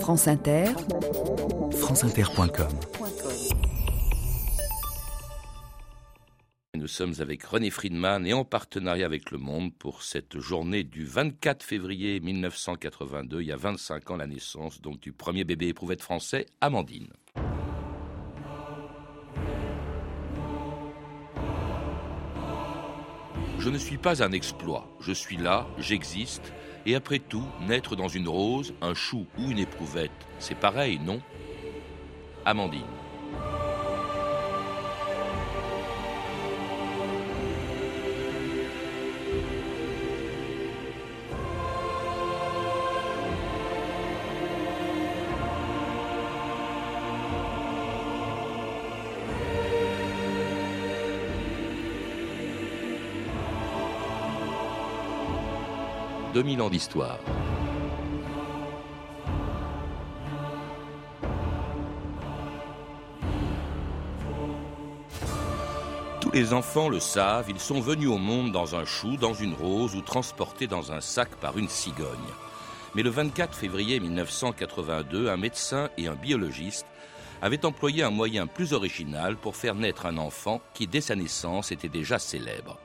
France Inter, franceinter.com. Nous sommes avec René Frydman et en partenariat avec Le Monde pour cette journée du 24 février 1982, il y a 25 ans la naissance donc du premier bébé éprouvette français, Amandine. Je ne suis pas un exploit, je suis là, j'existe, et après tout, naître dans une rose, un chou ou une éprouvette, c'est pareil, non ? Amandine. « 2000 ans d'histoire ». Tous les enfants le savent, ils sont venus au monde dans un chou, dans une rose ou transportés dans un sac par une cigogne. Mais le 24 février 1982, un médecin et un biologiste avaient employé un moyen plus original pour faire naître un enfant qui, dès sa naissance, était déjà célèbre.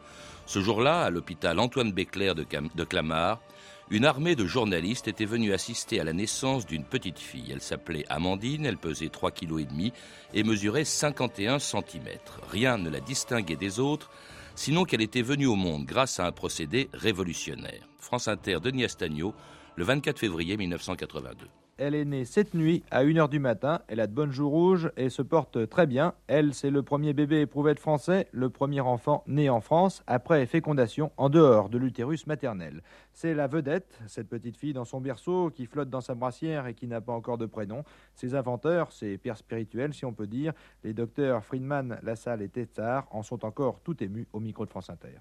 Ce jour-là, à l'hôpital Antoine Béclère de Clamart, une armée de journalistes était venue assister à la naissance d'une petite fille. Elle s'appelait Amandine, elle pesait 3,5 kg et mesurait 51 cm. Rien ne la distinguait des autres, sinon qu'elle était venue au monde grâce à un procédé révolutionnaire. France Inter, Denis Astagnaud, le 24 février 1982. Elle est née cette nuit à 1h du matin, elle a de bonnes joues rouges et se porte très bien. Elle, c'est le premier bébé éprouvette français, le premier enfant né en France après fécondation en dehors de l'utérus maternel. C'est la vedette, cette petite fille dans son berceau qui flotte dans sa brassière et qui n'a pas encore de prénom. Ses inventeurs, ses pères spirituels si on peut dire, les docteurs Frydman, Lassalle et Testard en sont encore tout émus au micro de France Inter.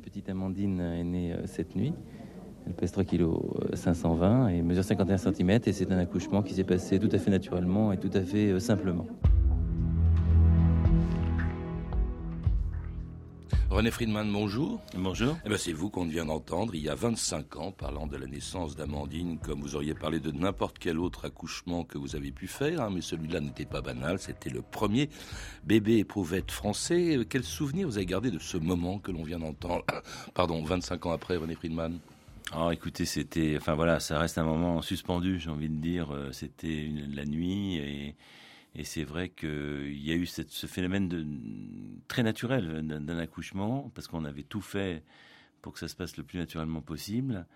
Petite Amandine est née cette nuit. Elle pèse 3,5 kg et mesure 51 cm et c'est un accouchement qui s'est passé tout à fait naturellement et tout à fait simplement. René Frydman, bonjour. Bonjour. Eh ben c'est vous qu'on vient d'entendre il y a 25 ans, parlant de la naissance d'Amandine, comme vous auriez parlé de n'importe quel autre accouchement que vous avez pu faire, hein, mais celui-là n'était pas banal, c'était le premier bébé éprouvette français. Quel souvenir vous avez gardé de ce moment que l'on vient d'entendre, 25 ans après, René Frydman? Alors écoutez, ça reste un moment suspendu, j'ai envie de dire. C'était la nuit et c'est vrai qu'il y a eu ce phénomène très naturel d'un accouchement, parce qu'on avait tout fait pour que ça se passe le plus naturellement possible.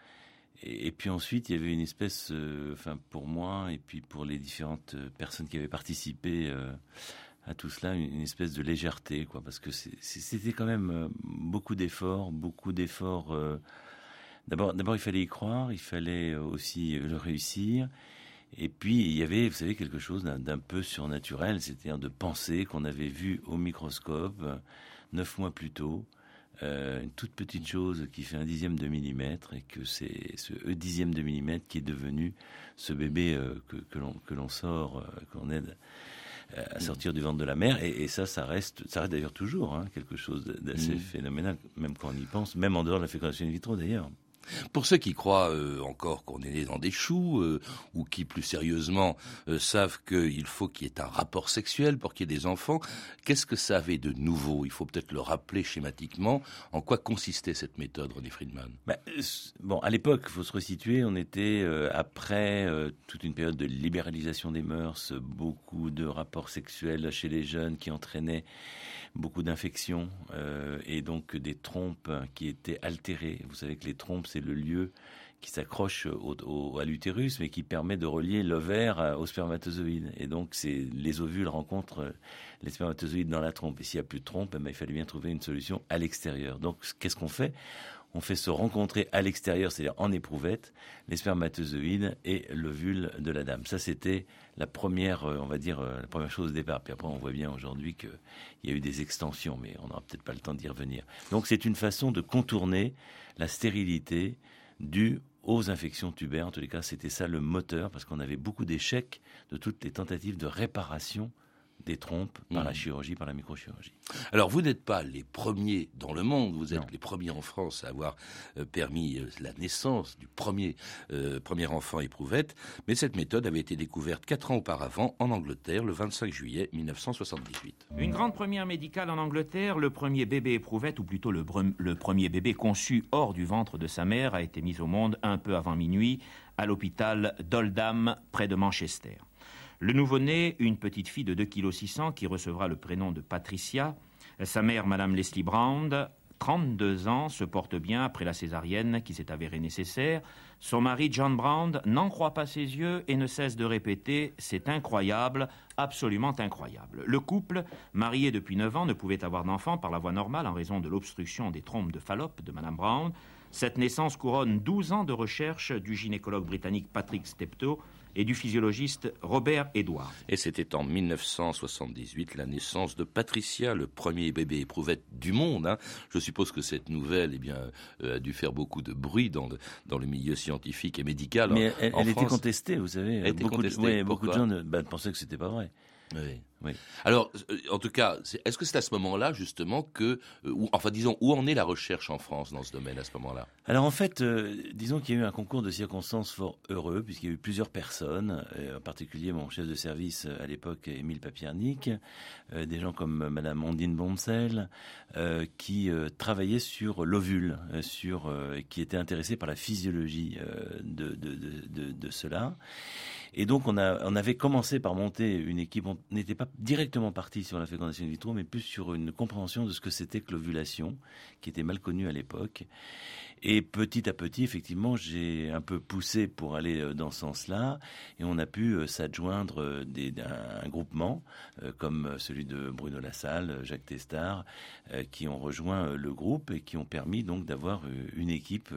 Et puis ensuite, il y avait une espèce, pour moi et puis pour les différentes personnes qui avaient participé à tout cela, une espèce de légèreté, quoi, parce que c'était quand même beaucoup d'efforts. D'abord, il fallait y croire, il fallait aussi le réussir. Et puis, il y avait, vous savez, quelque chose d'un peu surnaturel, c'est-à-dire de penser qu'on avait vu au microscope, 9 mois plus tôt, une toute petite chose qui fait 1/10 de millimètre, et que c'est ce 1/10 de millimètre qui est devenu ce bébé qu'on aide à sortir du ventre de la mère, et ça reste d'ailleurs toujours, hein, quelque chose d'assez phénoménal, même quand on y pense, même en dehors de la fécondation in vitro d'ailleurs. Pour ceux qui croient encore qu'on est né dans des choux, ou qui plus sérieusement savent qu'il faut qu'il y ait un rapport sexuel pour qu'il y ait des enfants, qu'est-ce que ça avait de nouveau ? Il faut peut-être le rappeler schématiquement. En quoi consistait cette méthode, René Frydman ? À l'époque, il faut se resituer, on était après toute une période de libéralisation des mœurs, beaucoup de rapports sexuels chez les jeunes qui entraînaient beaucoup d'infections, et donc des trompes qui étaient altérées. Vous savez que les trompes, c'est le lieu qui s'accroche à l'utérus, mais qui permet de relier l'ovaire au spermatozoïde. Et donc, les ovules rencontrent les spermatozoïdes dans la trompe. Et s'il n'y a plus de trompe, il fallait bien trouver une solution à l'extérieur. Donc, qu'est-ce qu'on fait ? On fait se rencontrer à l'extérieur, c'est-à-dire en éprouvette, les spermatozoïdes et l'ovule de la dame. Ça, c'était la première chose au départ. Puis après, on voit bien aujourd'hui qu'il y a eu des extensions, mais on n'aura peut-être pas le temps d'y revenir. Donc, c'est une façon de contourner la stérilité due aux infections tubaires. En tous les cas, c'était ça le moteur, parce qu'on avait beaucoup d'échecs de toutes les tentatives de réparation des trompes par la chirurgie, par la microchirurgie. Alors, vous n'êtes pas les premiers dans le monde, vous êtes les premiers en France à avoir permis la naissance du premier enfant éprouvette, mais cette méthode avait été découverte 4 ans auparavant en Angleterre, le 25 juillet 1978. Une grande première médicale en Angleterre, le premier bébé éprouvette, ou plutôt le premier bébé conçu hors du ventre de sa mère, a été mis au monde un peu avant minuit à l'hôpital d'Oldham, près de Manchester. Le nouveau-né, une petite fille de 2,6 kg qui recevra le prénom de Patricia. Sa mère, Madame Leslie Brown, 32 ans, se porte bien après la césarienne qui s'est avérée nécessaire. Son mari, John Brown, n'en croit pas ses yeux et ne cesse de répéter « C'est incroyable, absolument incroyable ». Le couple, marié depuis 9 ans, ne pouvait avoir d'enfant par la voie normale en raison de l'obstruction des trompes de Fallope de Madame Brown. Cette naissance couronne 12 ans de recherche du gynécologue britannique Patrick Steptoe et du physiologiste Robert Edouard. Et c'était en 1978 la naissance de Patricia, le premier bébé éprouvette du monde. Je suppose que cette nouvelle a dû faire beaucoup de bruit dans le milieu scientifique et médical. Mais elle était contestée, vous savez. Elle était contestée. Beaucoup de gens pensaient que c'était pas vrai. Oui. Alors, en tout cas, est-ce que c'est à ce moment-là, justement, où en est la recherche en France dans ce domaine, à ce moment-là ? Alors, en fait, disons qu'il y a eu un concours de circonstances fort heureux, puisqu'il y a eu plusieurs personnes, en particulier mon chef de service à l'époque, Émile Papiernick, des gens comme Madame Andine Bomsel, qui travaillaient sur l'ovule, qui étaient intéressés par la physiologie de cela. Et donc, on avait commencé par monter une équipe, on n'était pas directement parti sur la fécondation in vitro, mais plus sur une compréhension de ce que c'était que l'ovulation, qui était mal connue à l'époque. Et petit à petit, effectivement, j'ai un peu poussé pour aller dans ce sens-là, et on a pu s'adjoindre un groupement, comme celui de Bruno Lassalle, Jacques Testard, qui ont rejoint le groupe et qui ont permis donc d'avoir une équipe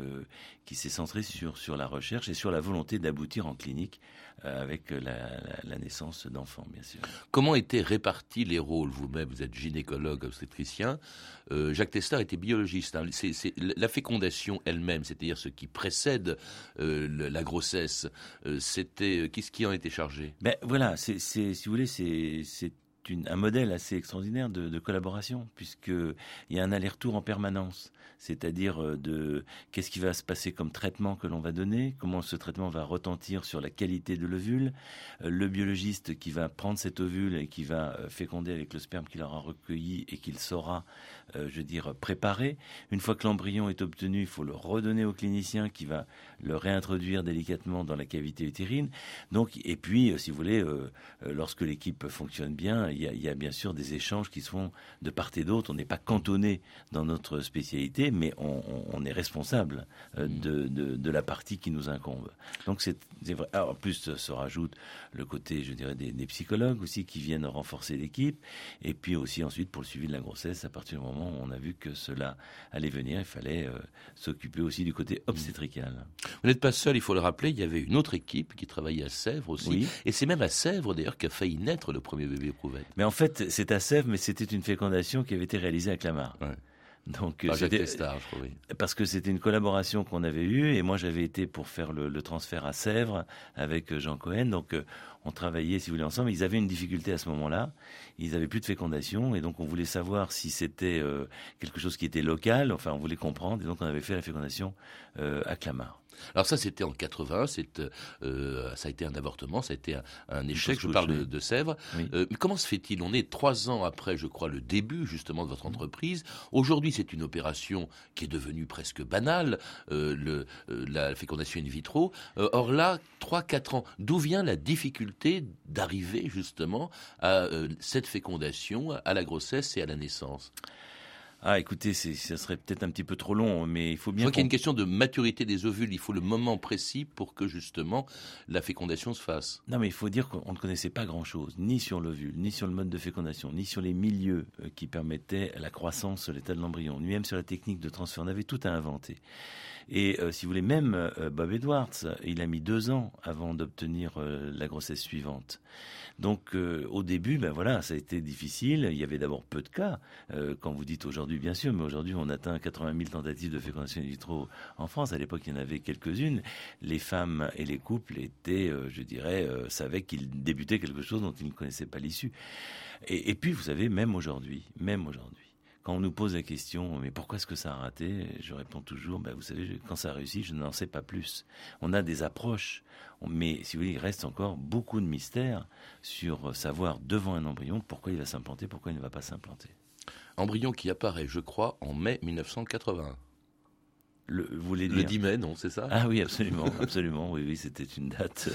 qui s'est centrée sur la recherche et sur la volonté d'aboutir en clinique avec la naissance d'enfants, bien sûr. Comment étaient répartis les rôles ? Vous-même, vous êtes gynécologue, obstétricien. Jacques Testard était biologiste. C'est la fécondation elle-même, c'est-à-dire ce qui précède la grossesse, c'était qu'est-ce qui en était chargé ? Si vous voulez, c'est un modèle assez extraordinaire de collaboration, puisqu'il y a un aller-retour en permanence, c'est-à-dire de qu'est-ce qui va se passer comme traitement que l'on va donner, comment ce traitement va retentir sur la qualité de l'ovule, le biologiste qui va prendre cet ovule et qui va féconder avec le sperme qu'il aura recueilli et qu'il saura, préparer. Une fois que l'embryon est obtenu, il faut le redonner au clinicien qui va le réintroduire délicatement dans la cavité utérine. Donc, et puis, si vous voulez, lorsque l'équipe fonctionne bien, il y a bien sûr des échanges qui se font de part et d'autre. On n'est pas cantonné dans notre spécialité, mais on est responsable de la partie qui nous incombe. Donc c'est vrai. Alors, en plus, se rajoute le côté, des psychologues aussi qui viennent renforcer l'équipe. Et puis aussi ensuite, pour le suivi de la grossesse, à partir du moment où on a vu que cela allait venir, il fallait s'occuper aussi du côté obstétrical. Vous n'êtes pas seul, il faut le rappeler, il y avait une autre équipe qui travaillait à Sèvres aussi. Oui. Et c'est même à Sèvres, d'ailleurs, qu'a failli naître le premier bébé éprouvette. Mais en fait, c'est à Sèvres, mais c'était une fécondation qui avait été réalisée à Clamart. Ouais. Donc, Jacques Testard, je crois, oui. Parce que c'était une collaboration qu'on avait eue, et moi j'avais été pour faire le transfert à Sèvres avec Jean Cohen, donc on travaillait, si vous voulez, ensemble. Ils avaient une difficulté à ce moment-là, ils n'avaient plus de fécondation, et donc on voulait savoir si c'était quelque chose qui était local, enfin on voulait comprendre, et donc on avait fait la fécondation à Clamart. Alors ça, c'était en 80, ça a été un avortement, ça a été un échec, je parle de Sèvres. Oui. Mais comment se fait-il ? On est 3 ans après, je crois, le début justement de votre entreprise. Aujourd'hui, c'est une opération qui est devenue presque banale, la fécondation in vitro. Or là, 3-4 ans, d'où vient la difficulté d'arriver justement à cette fécondation, à la grossesse et à la naissance ? Ah, écoutez, ça serait peut-être un petit peu trop long, mais il faut bien... Je crois qu'il y a une question de maturité des ovules. Il faut le moment précis pour que, justement, la fécondation se fasse. Non, mais il faut dire qu'on ne connaissait pas grand-chose, ni sur l'ovule, ni sur le mode de fécondation, ni sur les milieux qui permettaient la croissance, l'état de l'embryon, ni même sur la technique de transfert. On avait tout à inventer. Et si vous voulez, même Bob Edwards, il a mis 2 ans avant d'obtenir la grossesse suivante. Donc, au début, ça a été difficile. Il y avait d'abord peu de cas. Quand vous dites aujourd'hui aujourd'hui, bien sûr, mais aujourd'hui, on atteint 80 000 tentatives de fécondation in vitro en France. À l'époque, il y en avait quelques-unes. Les femmes et les couples étaient, je dirais, savaient qu'ils débutaient quelque chose dont ils ne connaissaient pas l'issue. Et puis, vous savez, même aujourd'hui, quand on nous pose la question, mais pourquoi est-ce que ça a raté ? Je réponds toujours, vous savez, quand ça a réussi, je n'en sais pas plus. On a des approches, mais si vous voulez, il reste encore beaucoup de mystères sur savoir devant un embryon pourquoi il va s'implanter, pourquoi il ne va pas s'implanter. Embryon qui apparaît, je crois, en mai 1981. Vous voulez dire... Le 10 mai, non, c'est ça ? Ah oui, absolument, oui, c'était une date...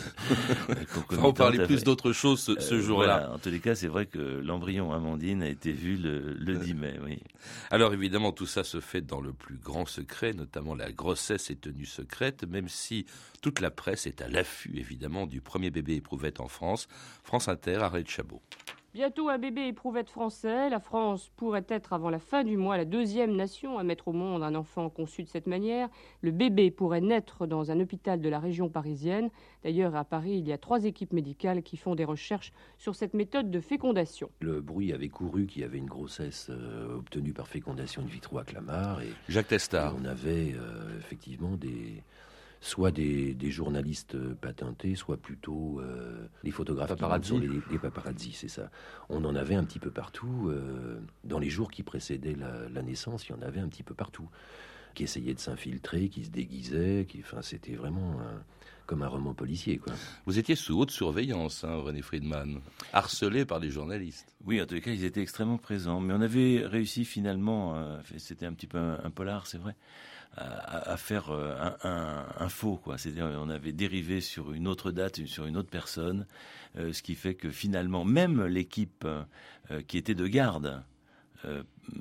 on parlait plus d'autres choses ce jour-là. Voilà, en tous les cas, c'est vrai que l'embryon Amandine a été vu le 10 mai, oui. Alors évidemment, tout ça se fait dans le plus grand secret, notamment la grossesse est tenue secrète, même si toute la presse est à l'affût, évidemment, du premier bébé éprouvette en France. France Inter, Arlette Chabot. Bientôt un bébé éprouvette français, la France pourrait être avant la fin du mois la deuxième nation à mettre au monde un enfant conçu de cette manière. Le bébé pourrait naître dans un hôpital de la région parisienne. D'ailleurs, à Paris, il y a 3 équipes médicales qui font des recherches sur cette méthode de fécondation. Le bruit avait couru qu'il y avait une grossesse obtenue par fécondation in vitro à Clamart. Et Jacques Testard. On avait effectivement soit des journalistes patentés, soit plutôt des photographes paparazzi. Les paparazzi, c'est ça. On en avait un petit peu partout. Dans les jours qui précédaient la naissance, il y en avait un petit peu partout. Qui essayaient de s'infiltrer, qui se déguisaient, c'était vraiment comme un roman policier, quoi. Vous étiez sous haute surveillance, René Frydman, harcelé par les journalistes. Oui, en tout cas, ils étaient extrêmement présents. Mais on avait réussi finalement, c'était un petit peu un polar, c'est vrai, à faire un faux, quoi. C'est-à-dire, on avait dérivé sur une autre date, sur une autre personne, ce qui fait que finalement, même l'équipe qui était de garde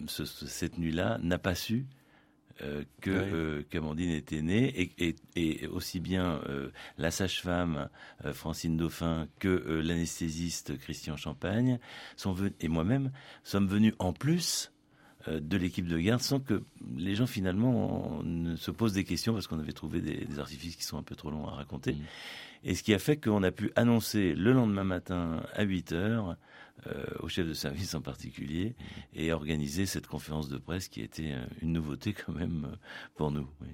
cette nuit-là n'a pas su qu'Amandine était née et aussi bien la sage-femme Francine Dauphin que l'anesthésiste Christian Champagne et moi-même sommes venus en plus de l'équipe de garde sans que les gens finalement ne se posent des questions parce qu'on avait trouvé des artifices qui sont un peu trop longs à raconter. Mmh. Et ce qui a fait qu'on a pu annoncer le lendemain matin à 8h au chef de service en particulier et organiser cette conférence de presse qui était une nouveauté quand même pour nous. Oui.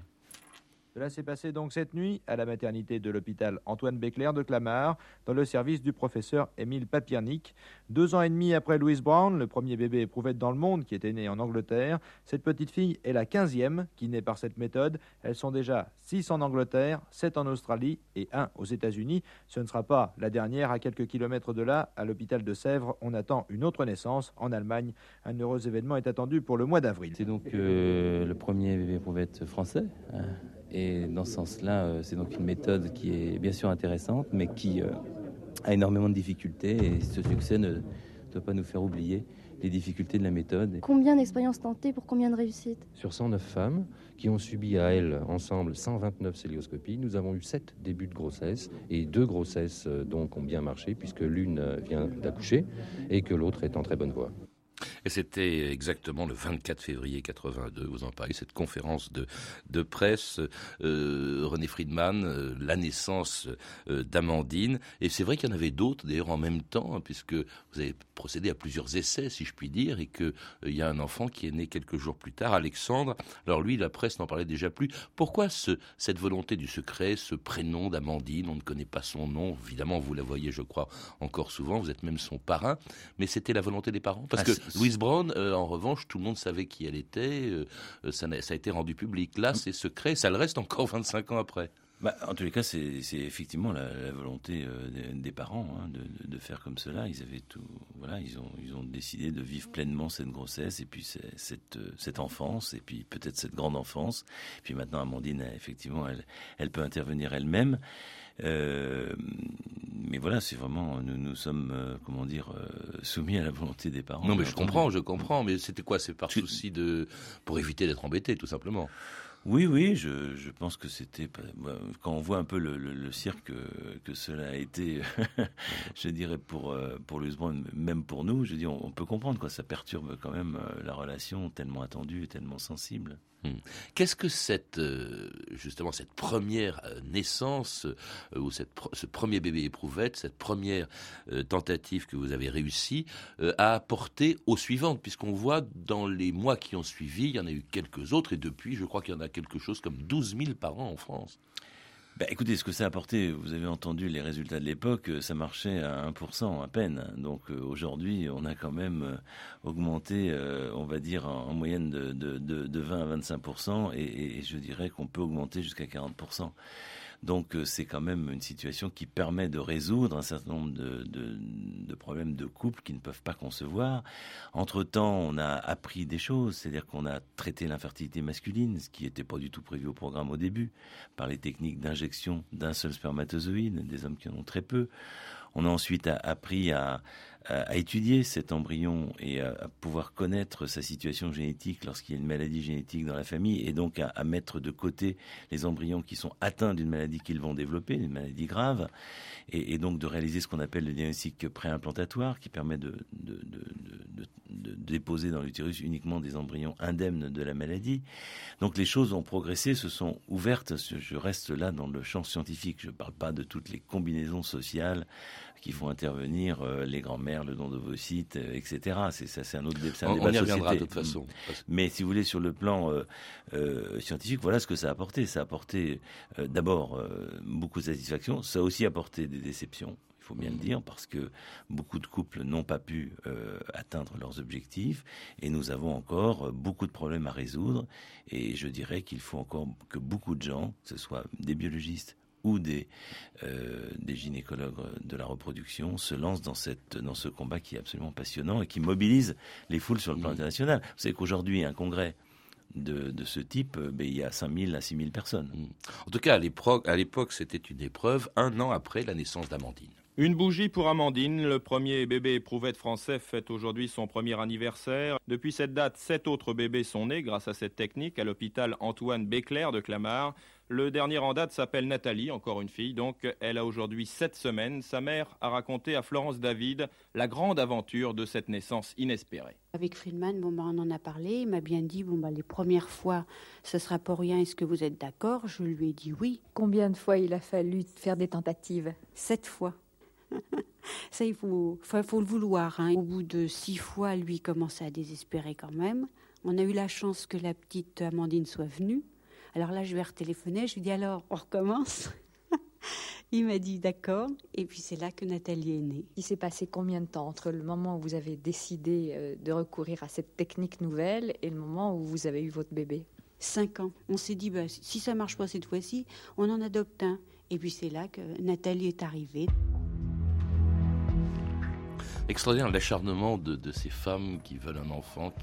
Cela s'est passé donc cette nuit à la maternité de l'hôpital Antoine Béclère de Clamart, dans le service du professeur Émile Papiernick. 2 ans et demi après Louise Brown, le premier bébé éprouvette dans le monde qui était né en Angleterre, cette petite fille est la 15e qui naît par cette méthode. Elles sont déjà 6 en Angleterre, 7 en Australie et 1 aux États-Unis. Ce ne sera pas la dernière. À quelques kilomètres de là, à l'hôpital de Sèvres, on attend une autre naissance. En Allemagne, un heureux événement est attendu pour le mois d'avril. C'est donc le premier bébé éprouvette français. Et dans ce sens-là, c'est donc une méthode qui est bien sûr intéressante, mais qui a énormément de difficultés. Et ce succès ne doit pas nous faire oublier les difficultés de la méthode. Combien d'expériences tentées pour combien de réussites ? Sur 109 femmes qui ont subi à elles ensemble 129 célioscopies, nous avons eu 7 débuts de grossesse et 2 grossesses donc ont bien marché puisque l'une vient d'accoucher et que l'autre est en très bonne voie. Et c'était exactement le 24 février 82, vous en parlez, cette conférence de presse, René Frydman, la naissance d'Amandine. Et c'est vrai qu'il y en avait d'autres, d'ailleurs, en même temps, hein, puisque vous avez procédé à plusieurs essais, si je puis dire, et qu'il y a un enfant qui est né quelques jours plus tard, Alexandre. Alors lui, la presse n'en parlait déjà plus. Pourquoi cette volonté du secret, ce prénom d'Amandine ? On ne connaît pas son nom, évidemment, vous la voyez, je crois, encore souvent, vous êtes même son parrain, mais c'était la volonté des parents parce que Louise Brown, en revanche, tout le monde savait qui elle était, ça a été rendu public. Là, c'est secret, ça le reste encore 25 ans après. En tous les cas, c'est effectivement la volonté des parents de faire comme cela. Ils avaient tout, voilà, ils ont décidé de vivre pleinement cette grossesse et puis cette enfance et puis peut-être cette grande enfance. Puis maintenant, Amandine, effectivement, elle peut intervenir elle-même. Mais voilà, c'est vraiment nous sommes soumis à la volonté des parents. Non mais je comprends, mais c'était quoi ? C'est par souci pour éviter d'être embêté, tout simplement. Oui, je pense que c'était... Quand on voit un peu le cirque que cela a été, je dirais, pour Louise Brown, même pour nous, on peut comprendre, quoi. Ça perturbe quand même la relation tellement attendue et tellement sensible. Qu'est-ce que cette première naissance, ou ce premier bébé éprouvette, cette première tentative que vous avez réussie, a apporté aux suivantes, puisqu'on voit dans les mois qui ont suivi, il y en a eu quelques autres, et depuis, je crois qu'il y en a quelque chose comme 12 000 par an en France. Ben écoutez, ce que ça a apporté, vous avez entendu les résultats de l'époque, ça marchait à 1% à peine. Donc aujourd'hui, on a quand même augmenté, on va dire, en moyenne de 20 à 25%, et je dirais qu'on peut augmenter jusqu'à 40%. Donc c'est quand même une situation qui permet de résoudre un certain nombre de problèmes de couple qui ne peuvent pas concevoir. Entre-temps, on a appris des choses, c'est-à-dire qu'on a traité l'infertilité masculine, ce qui n'était pas du tout prévu au programme au début, par les techniques d'injection d'un seul spermatozoïde, des hommes qui en ont très peu. On a ensuite appris à étudier cet embryon et à pouvoir connaître sa situation génétique lorsqu'il y a une maladie génétique dans la famille, et donc à mettre de côté les embryons qui sont atteints d'une maladie qu'ils vont développer, une maladie grave, et donc de réaliser ce qu'on appelle le diagnostic préimplantatoire, qui permet de déposer dans l'utérus uniquement des embryons indemnes de la maladie. Donc les choses ont progressé, se sont ouvertes. Je reste là dans le champ scientifique, je ne parle pas de toutes les combinaisons sociales qui font intervenir les grands-mères, le don d'ovocytes, etc. C'est un autre débat. On y reviendra de toute façon. Mais si vous voulez, sur le plan scientifique, voilà ce que ça a apporté. Ça a apporté d'abord beaucoup de satisfaction. Ça a aussi apporté des déceptions, il faut bien le dire, parce que beaucoup de couples n'ont pas pu atteindre leurs objectifs. Et nous avons encore beaucoup de problèmes à résoudre. Et je dirais qu'il faut encore que beaucoup de gens, que ce soit des biologistes, ou des gynécologues de la reproduction, se lancent dans ce combat qui est absolument passionnant et qui mobilise les foules sur le plan international. Vous savez qu'aujourd'hui, un congrès de ce type, il y a 5000 à 6000 personnes. En tout cas, à l'époque, c'était une épreuve, un an après la naissance d'Amandine. Une bougie pour Amandine, le premier bébé éprouvette français fête aujourd'hui son premier anniversaire. Depuis cette date, 7 autres bébés sont nés grâce à cette technique à l'hôpital Antoine Béclère de Clamart. Le dernier en date s'appelle Nathalie, encore une fille donc, elle a aujourd'hui 7 semaines. Sa mère a raconté à Florence David la grande aventure de cette naissance inespérée. Avec Frydman, on en a parlé, il m'a bien dit, les premières fois, ce sera pour rien, est-ce que vous êtes d'accord? Je lui ai dit oui. Combien de fois il a fallu faire des tentatives? 7 fois. Ça, il faut le vouloir. Au bout de 6 fois, lui commençait à désespérer quand même. On a eu la chance que la petite Amandine soit venue. Alors là, je lui ai retéléphoné, je lui ai dit alors, on recommence. Il m'a dit d'accord, et puis c'est là que Nathalie est née. Il s'est passé combien de temps entre le moment où vous avez décidé de recourir à cette technique nouvelle et le moment où vous avez eu votre bébé? 5 ans. On s'est dit, si ça ne marche pas cette fois-ci, on en adopte un. Et puis c'est là que Nathalie est arrivée. Extraordinaire l'acharnement de ces femmes qui veulent un enfant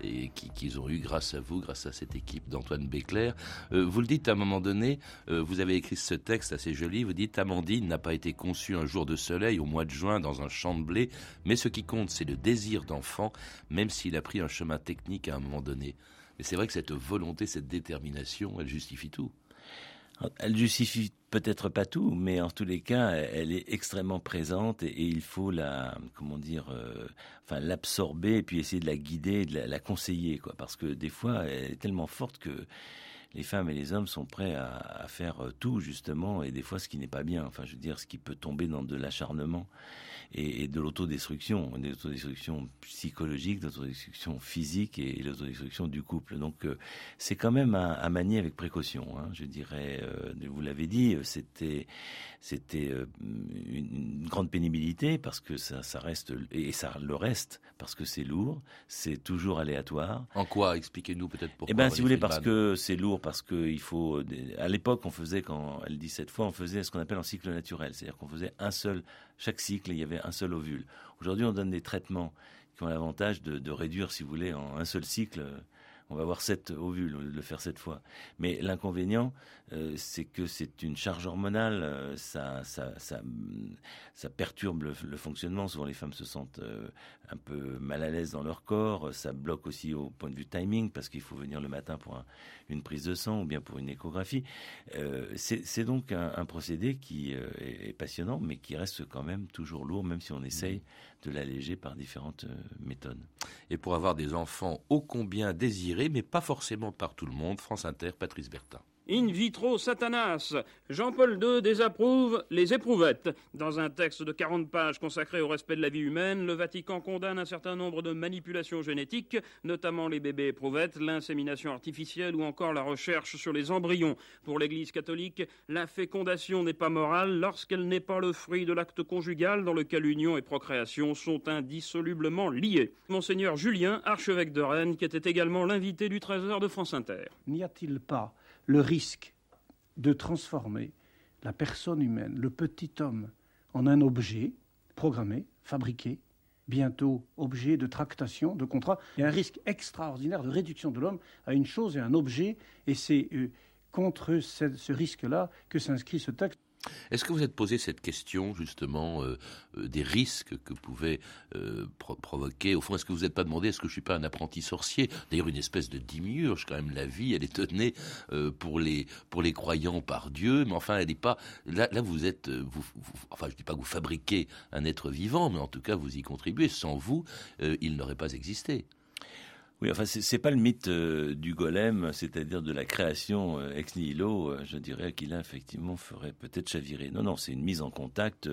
qu'ils ont eu grâce à vous, grâce à cette équipe d'Antoine Béclère. Vous le dites à un moment donné, vous avez écrit ce texte assez joli, vous dites « Amandine n'a pas été conçue un jour de soleil au mois de juin dans un champ de blé, mais ce qui compte c'est le désir d'enfant, même s'il a pris un chemin technique à un moment donné. » Mais c'est vrai que cette volonté, cette détermination, elle justifie tout. Elle justifie peut-être pas tout, mais en tous les cas, elle est extrêmement présente et il faut l'absorber et puis essayer de la guider, de la conseiller, parce que des fois, elle est tellement forte que les femmes et les hommes sont prêts à faire tout, justement, et des fois, ce qui n'est pas bien, ce qui peut tomber dans de l'acharnement et de l'autodestruction, de l'autodestruction psychologique, de l'autodestruction physique et de l'autodestruction du couple. Donc, c'est quand même à manier avec précaution, je dirais. Vous l'avez dit, c'était une grande pénibilité, parce que ça reste, et ça le reste, parce que c'est lourd, c'est toujours aléatoire. En quoi? Expliquez-nous peut-être pourquoi. Si vous voulez, parce que c'est lourd, parce que il faut. À l'époque, on faisait, quand elle dit 7 fois, on faisait ce qu'on appelle un cycle naturel, c'est-à-dire qu'on faisait chaque cycle, il y avait un seul ovule. Aujourd'hui, on donne des traitements qui ont l'avantage de réduire, si vous voulez, en un seul cycle. On va avoir 7 ovules, au lieu de le faire 7 fois. Mais l'inconvénient, c'est que c'est une charge hormonale, ça perturbe le fonctionnement. Souvent, les femmes se sentent un peu mal à l'aise dans leur corps. Ça bloque aussi au point de vue timing, parce qu'il faut venir le matin pour une prise de sang ou bien pour une échographie. C'est donc un procédé qui est passionnant, mais qui reste quand même toujours lourd, même si on essaye de l'alléger par différentes méthodes. Et pour avoir des enfants ô combien désirés, admiré, mais pas forcément par tout le monde. France Inter, Patrice Bertin. In vitro Satanas, Jean-Paul II désapprouve les éprouvettes. Dans un texte de 40 pages consacré au respect de la vie humaine, le Vatican condamne un certain nombre de manipulations génétiques, notamment les bébés éprouvettes, l'insémination artificielle ou encore la recherche sur les embryons. Pour l'Église catholique, la fécondation n'est pas morale lorsqu'elle n'est pas le fruit de l'acte conjugal dans lequel union et procréation sont indissolublement liées. Monseigneur Julien, archevêque de Rennes, qui était également l'invité du 13h de France Inter. N'y a-t-il pas le risque de transformer la personne humaine, le petit homme, en un objet programmé, fabriqué, bientôt objet de tractation, de contrat? Il y a un risque extraordinaire de réduction de l'homme à une chose et à un objet, et c'est contre ce risque-là que s'inscrit ce texte. Est-ce que vous êtes posé cette question, justement, des risques que pouvait provoquer ? Au fond, est-ce que vous n'êtes pas demandé, est-ce que je ne suis pas un apprenti sorcier ? D'ailleurs, une espèce de démiurge, quand même, la vie, elle est tenue pour les croyants par Dieu, mais enfin, elle n'est pas... Là, vous êtes... Enfin, je ne dis pas que vous fabriquez un être vivant, mais en tout cas, vous y contribuez. Sans vous, il n'aurait pas existé. Oui, enfin, c'est pas le mythe du golem, c'est-à-dire de la création ex nihilo, je dirais, qui là, effectivement, ferait peut-être chavirer. Non, c'est une mise en contact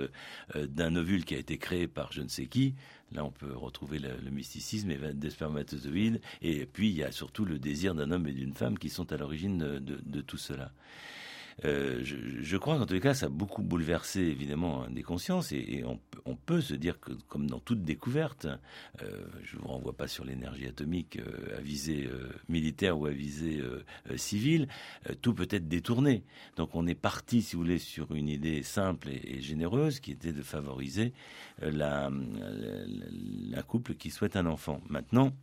d'un ovule qui a été créé par je ne sais qui. Là, on peut retrouver le mysticisme et des spermatozoïdes. Et puis, il y a surtout le désir d'un homme et d'une femme qui sont à l'origine de tout cela. Je crois qu'en tout cas, ça a beaucoup bouleversé, évidemment, des consciences. Et on peut se dire que, comme dans toute découverte, je ne vous renvoie pas sur l'énergie atomique à visée militaire ou à visée civile, tout peut être détourné. Donc on est parti, si vous voulez, sur une idée simple et généreuse qui était de favoriser la couple qui souhaite un enfant. Maintenant,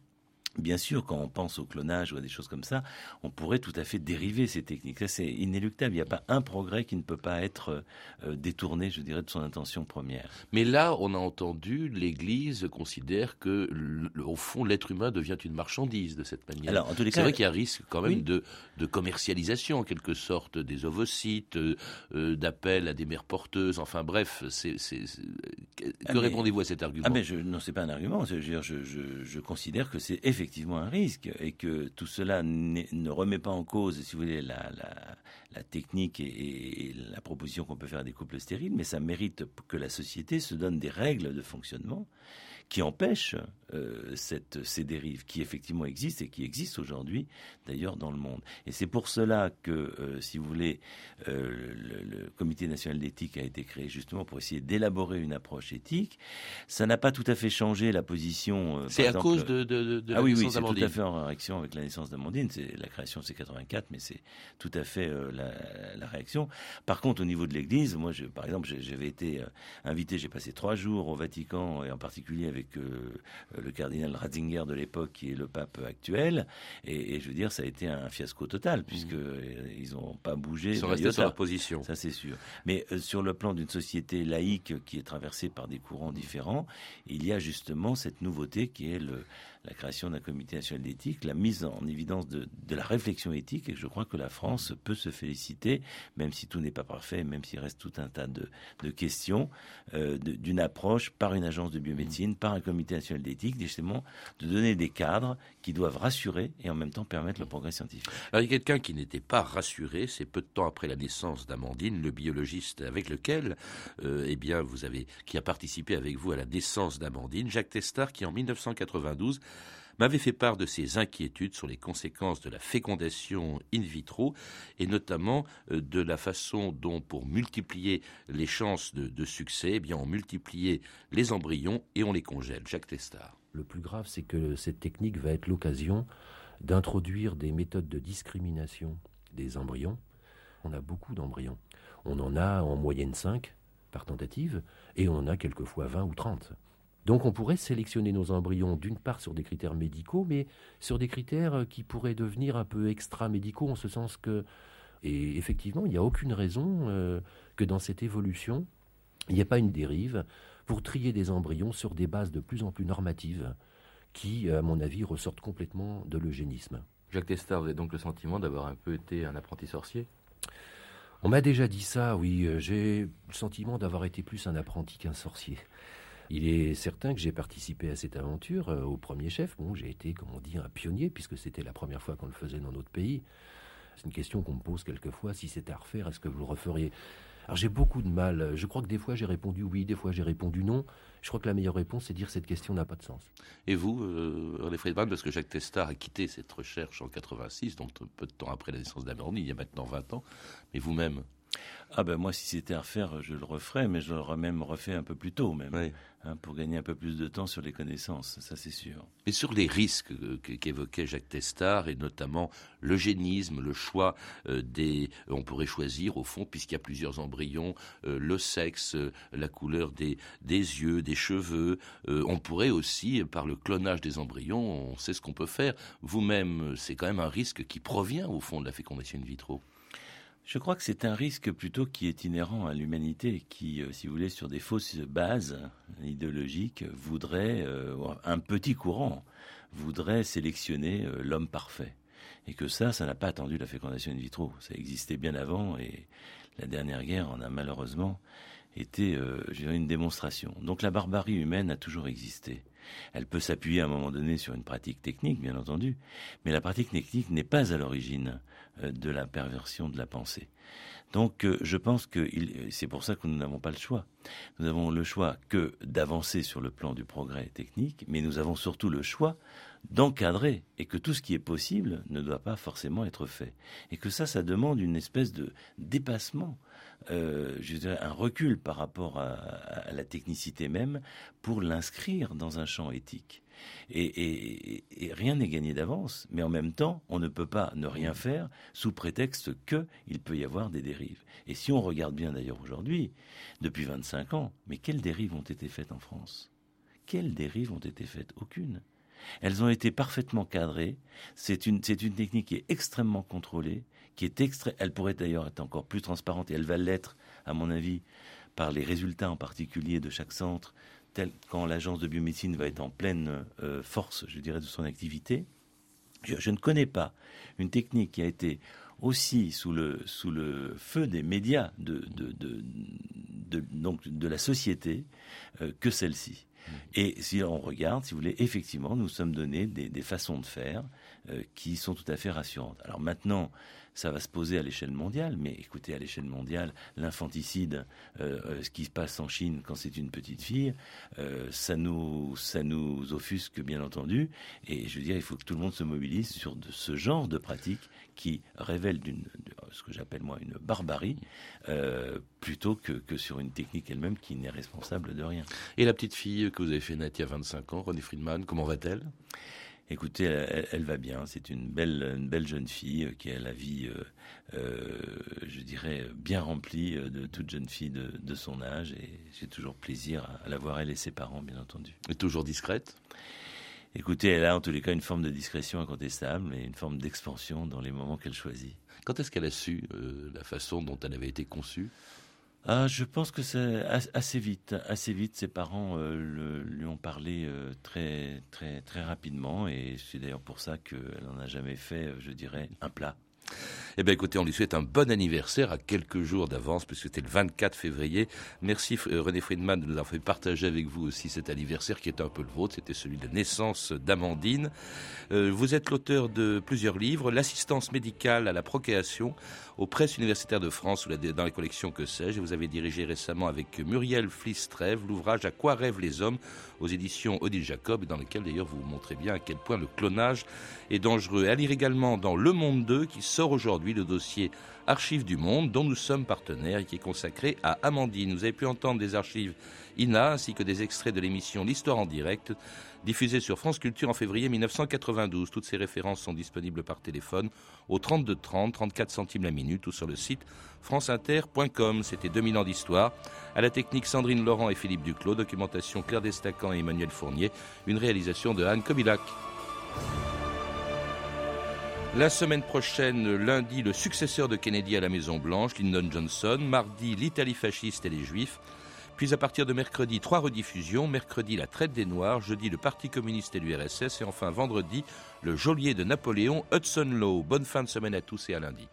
bien sûr, quand on pense au clonage ou à des choses comme ça, on pourrait tout à fait dériver ces techniques. Ça, c'est inéluctable. Il n'y a pas un progrès qui ne peut pas être détourné, je dirais, de son intention première. Mais là, on a entendu, l'Église considère que, au fond, l'être humain devient une marchandise de cette manière. Alors, en tous les cas, c'est vrai qu'il y a risque quand même de commercialisation, en quelque sorte, des ovocytes, d'appel à des mères porteuses. Enfin, bref, que répondez-vous à cet argument ? Non, c'est pas un argument. Je considère que c'est effectivement un risque, et que tout cela ne remet pas en cause, si vous voulez, la technique et la proposition qu'on peut faire à des couples stériles, mais ça mérite que la société se donne des règles de fonctionnement qui empêchent ces dérives qui effectivement existent et qui existent aujourd'hui d'ailleurs dans le monde. Et c'est pour cela que, si vous voulez, le Comité national d'éthique a été créé justement pour essayer d'élaborer une approche éthique. Ça n'a pas tout à fait changé la position... c'est par exemple, à cause de la naissance d'Amandine. C'est tout à fait en réaction avec la naissance d'Amandine. La création, c'est 84, mais c'est tout à fait la réaction. Par contre, au niveau de l'Église, moi, par exemple, j'avais été invité, j'ai passé 3 jours au Vatican, et en particulier avec le cardinal Ratzinger de l'époque, qui est le pape actuel, et je veux dire, ça a été un fiasco total, puisque ils n'ont pas bougé. Ils sont restés sur leur position. Ça, c'est sûr. Mais sur le plan d'une société laïque qui est traversée par des courants différents, il y a justement cette nouveauté qui est la création d'un comité national d'éthique, la mise en évidence de la réflexion éthique, et je crois que la France peut se féliciter, même si tout n'est pas parfait, même s'il reste tout un tas de questions, d'une approche par une agence de biomédecine, par un comité national d'éthique, justement, de donner des cadres qui doivent rassurer et en même temps permettre le progrès scientifique. Alors, il y a quelqu'un qui n'était pas rassuré, c'est peu de temps après la naissance d'Amandine, le biologiste avec lequel, qui a participé avec vous à la naissance d'Amandine, Jacques Testard, qui en 1992 m'avait fait part de ses inquiétudes sur les conséquences de la fécondation in vitro, et notamment de la façon dont, pour multiplier les chances de succès, on multipliait les embryons et on les congèle. Jacques Testard. Le plus grave, c'est que cette technique va être l'occasion d'introduire des méthodes de discrimination des embryons. On a beaucoup d'embryons. On en a en moyenne 5 par tentative, et on en a quelquefois 20 ou 30. Donc on pourrait sélectionner nos embryons d'une part sur des critères médicaux, mais sur des critères qui pourraient devenir un peu extra-médicaux, en ce sens que, et effectivement, il n'y a aucune raison que dans cette évolution, il n'y ait pas une dérive pour trier des embryons sur des bases de plus en plus normatives, qui, à mon avis, ressortent complètement de l'eugénisme. Jacques Testard, vous avez donc le sentiment d'avoir un peu été un apprenti sorcier ? On m'a déjà dit ça, oui, j'ai le sentiment d'avoir été plus un apprenti qu'un sorcier. Il est certain que j'ai participé à cette aventure au premier chef. Bon, j'ai été, comme on dit, un pionnier, puisque c'était la première fois qu'on le faisait dans notre pays. C'est une question qu'on me pose quelquefois. Si c'était à refaire, est-ce que vous le referiez? Alors j'ai beaucoup de mal. Je crois que des fois j'ai répondu oui, des fois j'ai répondu non. Je crois que la meilleure réponse, c'est dire cette question n'a pas de sens. Et vous, René Frydman, parce que Jacques Testard a quitté cette recherche en 86, donc peu de temps après la naissance d'Amandine, il y a maintenant 20 ans, mais vous-même? Ah ben moi, si c'était à refaire, je le referais, mais je l'aurais même refait un peu plus tôt même, oui. Hein, pour gagner un peu plus de temps sur les connaissances, ça c'est sûr. Et sur les risques qu'évoquait Jacques Testard, et notamment l'eugénisme, le choix on pourrait choisir au fond, puisqu'il y a plusieurs embryons, le sexe, la couleur des yeux, des cheveux, on pourrait aussi, par le clonage des embryons, on sait ce qu'on peut faire. Vous-même, c'est quand même un risque qui provient au fond de la fécondation in vitro. Je crois que c'est un risque plutôt qui est inhérent à l'humanité, qui, si vous voulez, sur des fausses bases idéologiques, voudrait, un petit courant, voudrait sélectionner l'homme parfait. Et que ça n'a pas attendu la fécondation in vitro. Ça existait bien avant et la dernière guerre en a malheureusement été une démonstration. Donc la barbarie humaine a toujours existé. Elle peut s'appuyer à un moment donné sur une pratique technique, bien entendu, mais la pratique technique n'est pas à l'origine de la perversion de la pensée. Donc je pense que c'est pour ça que nous n'avons pas le choix. Nous avons le choix que d'avancer sur le plan du progrès technique, mais nous avons surtout le choix d'encadrer, et que tout ce qui est possible ne doit pas forcément être fait. Et que ça demande une espèce de dépassement, je dirais un recul par rapport à la technicité même, pour l'inscrire dans un champ éthique. Et rien n'est gagné d'avance, mais en même temps, on ne peut pas ne rien faire sous prétexte qu'il peut y avoir des dérives. Et si on regarde bien d'ailleurs aujourd'hui, depuis 25 ans, mais quelles dérives ont été faites en France? Quelles dérives ont été faites? Aucune. Elles ont été parfaitement cadrées. C'est une technique qui est extrêmement contrôlée, elle pourrait d'ailleurs être encore plus transparente, et elle va l'être, à mon avis, par les résultats en particulier de chaque centre, quand l'agence de biomédecine va être en pleine force, je dirais, de son activité. Je ne connais pas une technique qui a été aussi sous le feu des médias, donc de la société, que celle-ci. Et si on regarde, si vous voulez, effectivement, nous sommes donnés des façons de faire qui sont tout à fait rassurantes. Alors maintenant, ça va se poser à l'échelle mondiale, mais écoutez, à l'échelle mondiale, l'infanticide, ce qui se passe en Chine quand c'est une petite fille, ça nous offusque, bien entendu, et je veux dire, il faut que tout le monde se mobilise sur ce genre de pratique qui révèle ce que j'appelle moi une barbarie, plutôt que sur une technique elle-même qui n'est responsable de rien. Et la petite fille que vous avez fait naître il y a 25 ans, René Frydman, comment va-t-elle ? Écoutez, elle va bien, c'est une belle jeune fille qui a la vie, je dirais, bien remplie de toute jeune fille de son âge, et j'ai toujours plaisir à la voir, elle et ses parents, bien entendu. Et toujours discrète ? Écoutez, elle a en tous les cas une forme de discrétion incontestable et une forme d'expansion dans les moments qu'elle choisit. Quand est-ce qu'elle a su la façon dont elle avait été conçue ? Ah, je pense que c'est assez vite. Assez vite, ses parents lui ont parlé très, très, très rapidement, et c'est d'ailleurs pour ça qu'elle n'en a jamais fait, je dirais, un plat. Eh bien écoutez, on lui souhaite un bon anniversaire à quelques jours d'avance, puisque c'était le 24 février. Merci René Frydman de nous avoir fait partager avec vous aussi cet anniversaire qui est un peu le vôtre, c'était celui de la naissance d'Amandine. Vous êtes l'auteur de plusieurs livres, L'assistance médicale à la procréation aux presses universitaires de France, dans les collections Que sais-je, et vous avez dirigé récemment avec Muriel Flistrève l'ouvrage À quoi rêvent les hommes aux éditions Odile Jacob, dans lequel d'ailleurs vous montrez bien à quel point le clonage est dangereux. À lire également dans Le Monde 2 qui sort aujourd'hui, le dossier Archives du Monde dont nous sommes partenaires et qui est consacré à Amandine. Vous avez pu entendre des archives INA ainsi que des extraits de l'émission L'Histoire en direct diffusée sur France Culture en février 1992. Toutes ces références sont disponibles par téléphone au 32 30, 34 centimes la minute ou sur le site franceinter.com. C'était 2000 ans d'histoire. À la technique, Sandrine Laurent et Philippe Duclos. Documentation Claire Destacan et Emmanuel Fournier. Une réalisation de Anne Kobilac. La semaine prochaine, lundi, le successeur de Kennedy à la Maison-Blanche, Lyndon Johnson. Mardi, l'Italie fasciste et les Juifs. Puis à partir de mercredi, 3 rediffusions. Mercredi, la traite des Noirs. Jeudi, le Parti communiste et l'URSS. Et enfin, vendredi, le geôlier de Napoléon, Hudson Lowe. Bonne fin de semaine à tous et à lundi.